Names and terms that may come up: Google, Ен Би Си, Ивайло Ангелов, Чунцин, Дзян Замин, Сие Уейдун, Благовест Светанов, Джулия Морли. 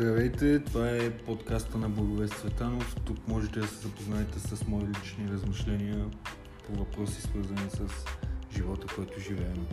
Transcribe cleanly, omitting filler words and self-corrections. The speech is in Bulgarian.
Здравейте, това е подкаста на Благовест Светанов. Тук можете да се запознаете с мои лични размишления по въпроси, свързани с живота, който живеем.